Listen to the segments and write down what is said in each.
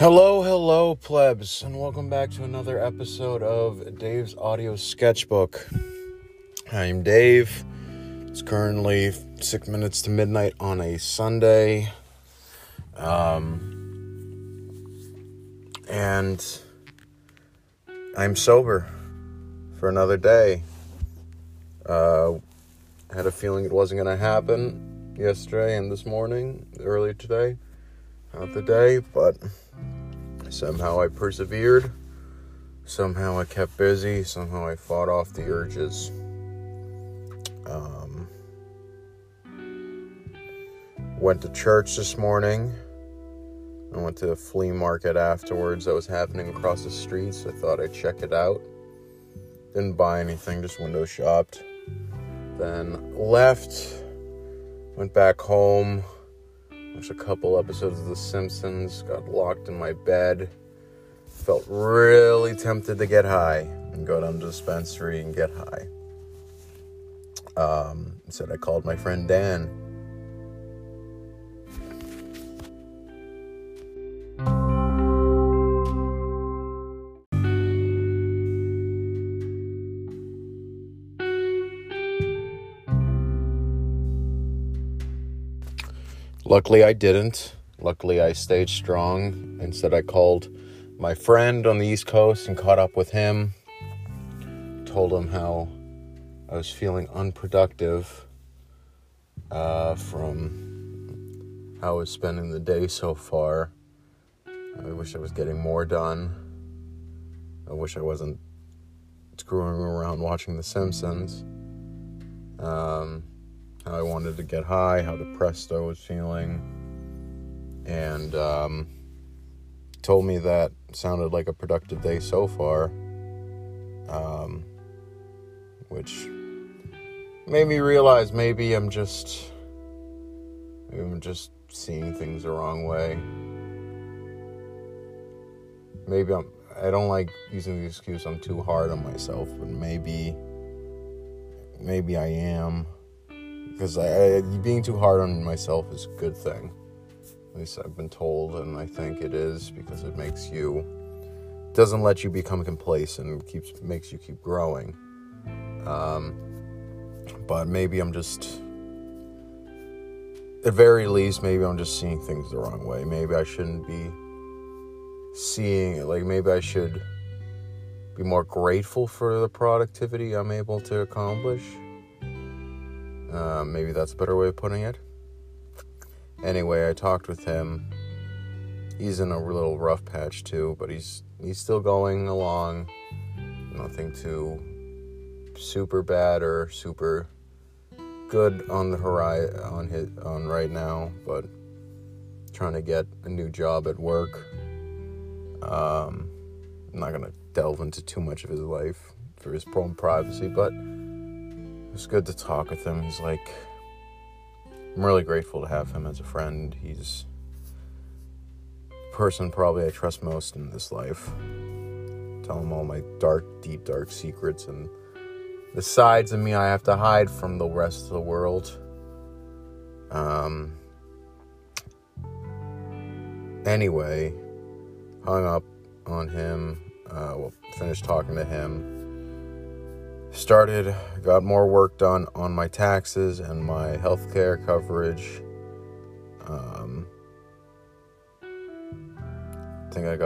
Hello, plebs, and welcome back to another episode of Dave's Audio Sketchbook. I'm Dave. It's currently 6 minutes to midnight on a Sunday. And I'm sober for another day. Had a feeling it wasn't going to happen yesterday and this morning, earlier today. Not the day, but somehow I persevered, somehow I kept busy, somehow I fought off the urges. Went to church this morning. I went to a flea market afterwards that was happening across the street, so I thought I'd check it out. Didn't buy anything, just window shopped. Then left, went back home. Watched a couple episodes of The Simpsons, got locked in my bed, felt really tempted to get high and go down to the dispensary and get high. Instead, I called my friend Dan. Luckily, I didn't. Luckily, I stayed strong. Instead, I called my friend on the East Coast and caught up with him. Told him how I was feeling unproductive from how I was spending the day so far. I wish I was getting more done. I wish I wasn't screwing around watching The Simpsons. How I wanted to get high, how depressed I was feeling, and told me that sounded like a productive day so far, which made me realize maybe I'm just seeing things the wrong way. I don't like using the excuse I'm too hard on myself, but maybe I am. Because being too hard on myself is a good thing. At least I've been told, and I think it is, because it makes you... doesn't let you become complacent. It makes you keep growing. But maybe I'm just... at very least, maybe I'm just seeing things the wrong way. Maybe I shouldn't be seeing it. Like, maybe I should be more grateful for the productivity I'm able to accomplish. Maybe that's a better way of putting it. Anyway, I talked with him. He's in a little rough patch too, but he's still going along. Nothing too super bad or super good on the horizon on right now, but trying to get a new job at work. I'm not gonna delve into too much of his life for his own privacy, but. It was good to talk with him. He's like, I'm really grateful to have him as a friend. He's the person probably I trust most in this life. Tell him all my deep, dark secrets and the sides of me I have to hide from the rest of the world. Anyway, hung up on him. Finished talking to him. Got more work done on my taxes and my healthcare coverage. I think I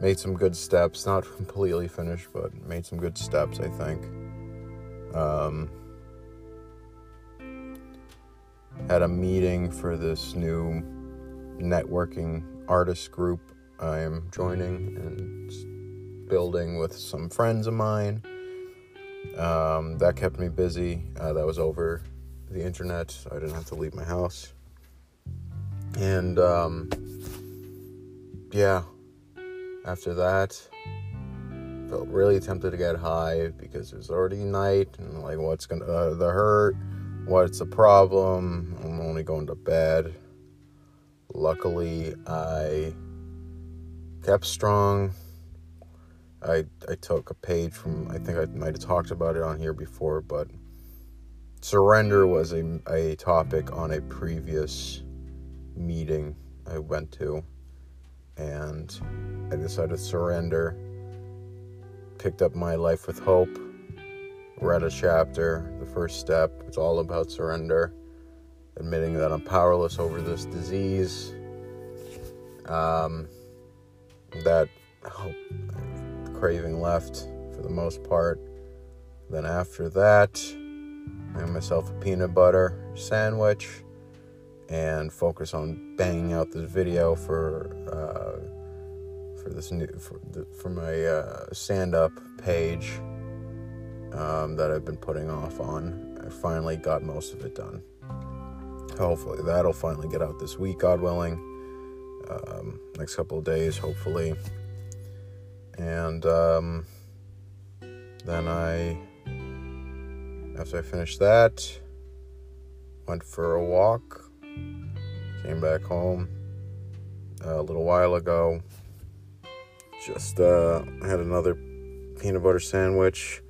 made some good steps. Not completely finished, but made some good steps, I think. Had a meeting for this new networking artist group I'm joining and building with some friends of mine. That kept me busy. That was over the internet. I didn't have to leave my house. And, after that, felt really tempted to get high because it was already night and what's gonna, the hurt, what's the problem? I'm only going to bed. Luckily, I kept strong. I took a page from, I think I might have talked about it on here before, but surrender was a topic on a previous meeting I went to. and I decided to surrender, picked up My Life with Hope, read a chapter, the first step. It's all about surrender, admitting that I'm powerless over this disease, that hope, the craving left for the most part. Then after that, I made myself a peanut butter sandwich and focus on banging out this video for my stand-up page that I've been putting off on. I finally got most of it done. Hopefully that'll finally get out this week, God willing. Next couple of days, hopefully. And then after I finished that, went for a walk, came back home a little while ago, just had another peanut butter sandwich.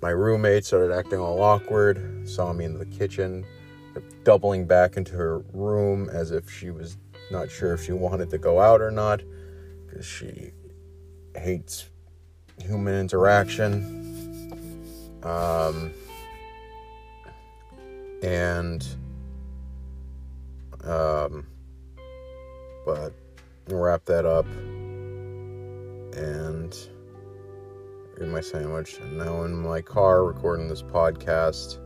My roommate started acting all awkward, saw me in the kitchen, doubling back into her room as if she was not sure if she wanted to go out or not, because she hates human interaction. But wrap that up and eat my sandwich. I'm now in my car recording this podcast,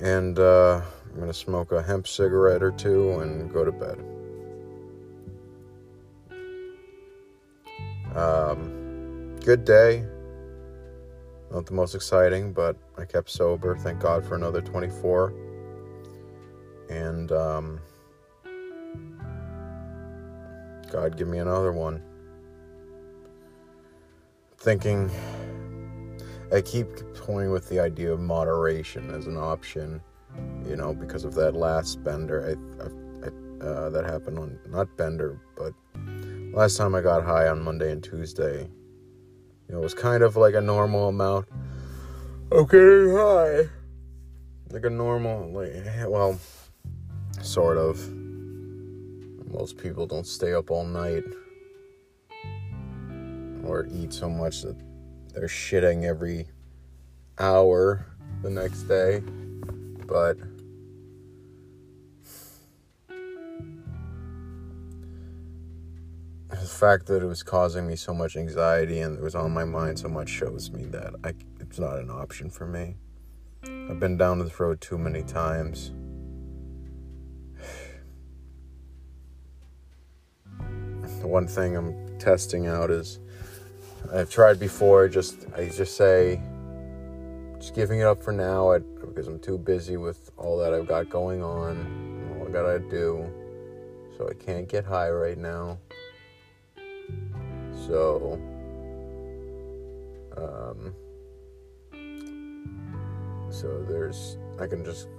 and I'm gonna smoke a hemp cigarette or two and go to bed. Good day. Not the most exciting, but I kept sober. Thank God for another 24. And, God, give me another one. Thinking, I keep toying with the idea of moderation as an option, you know, because of that last bender. I that happened on, not bender, but last time I got high on Monday and Tuesday. It was kind of like a normal amount. Okay, hi. Like a normal, like, well, sort of. Most people don't stay up all night or eat so much that they're shitting every hour the next day. But the fact that it was causing me so much anxiety and it was on my mind so much shows me that it's not an option for me. I've been down this road too many times. The one thing I'm testing out is, I've tried before, just giving it up for now, because I'm too busy with all that I've got going on, and all I gotta do, so I can't get high right now. So,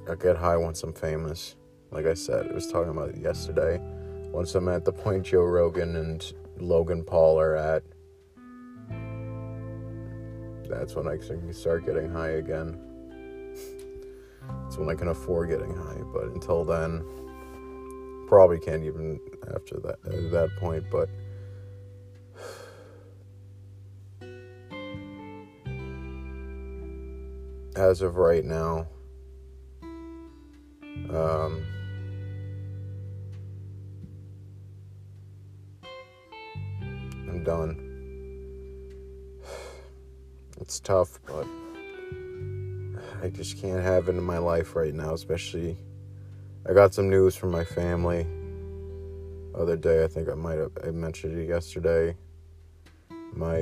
I get high once I'm famous. Like I said, I was talking about it yesterday. Once I'm at the point Joe Rogan and Logan Paul are at, that's when I can start getting high again. That's when I can afford getting high. But until then, probably can't even after that, at that point, but as of right now, I'm done. It's tough, but I just can't have it in my life right now, especially, I got some news from my family the other day. I think I mentioned it yesterday. My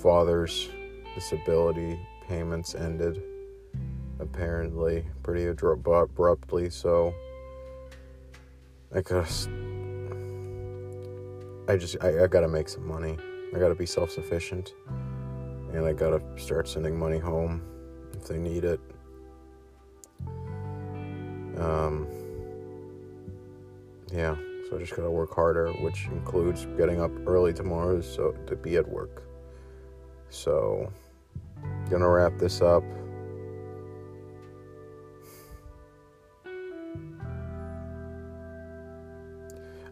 father's disability payments ended, apparently, pretty abruptly, so I gotta make some money. I gotta be self-sufficient, and I gotta start sending money home if they need it. Yeah, so I just gotta work harder, which includes getting up early tomorrow so to be at work. So, gonna wrap this up.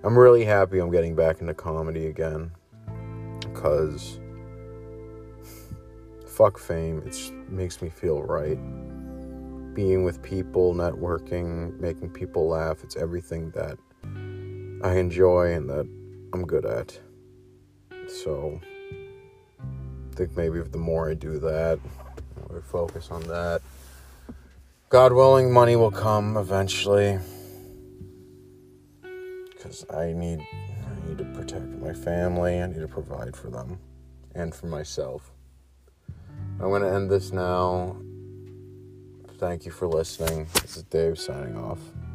I'm really happy I'm getting back into comedy again, because fuck fame, it makes me feel right. Being with people, networking, making people laugh, it's everything that I enjoy and that I'm good at. So, I think maybe the more I do that, the more I focus on that, God willing, money will come eventually. Because I need to protect my family. I need to provide for them and for myself. I'm going to end this now. Thank you for listening. This is Dave signing off.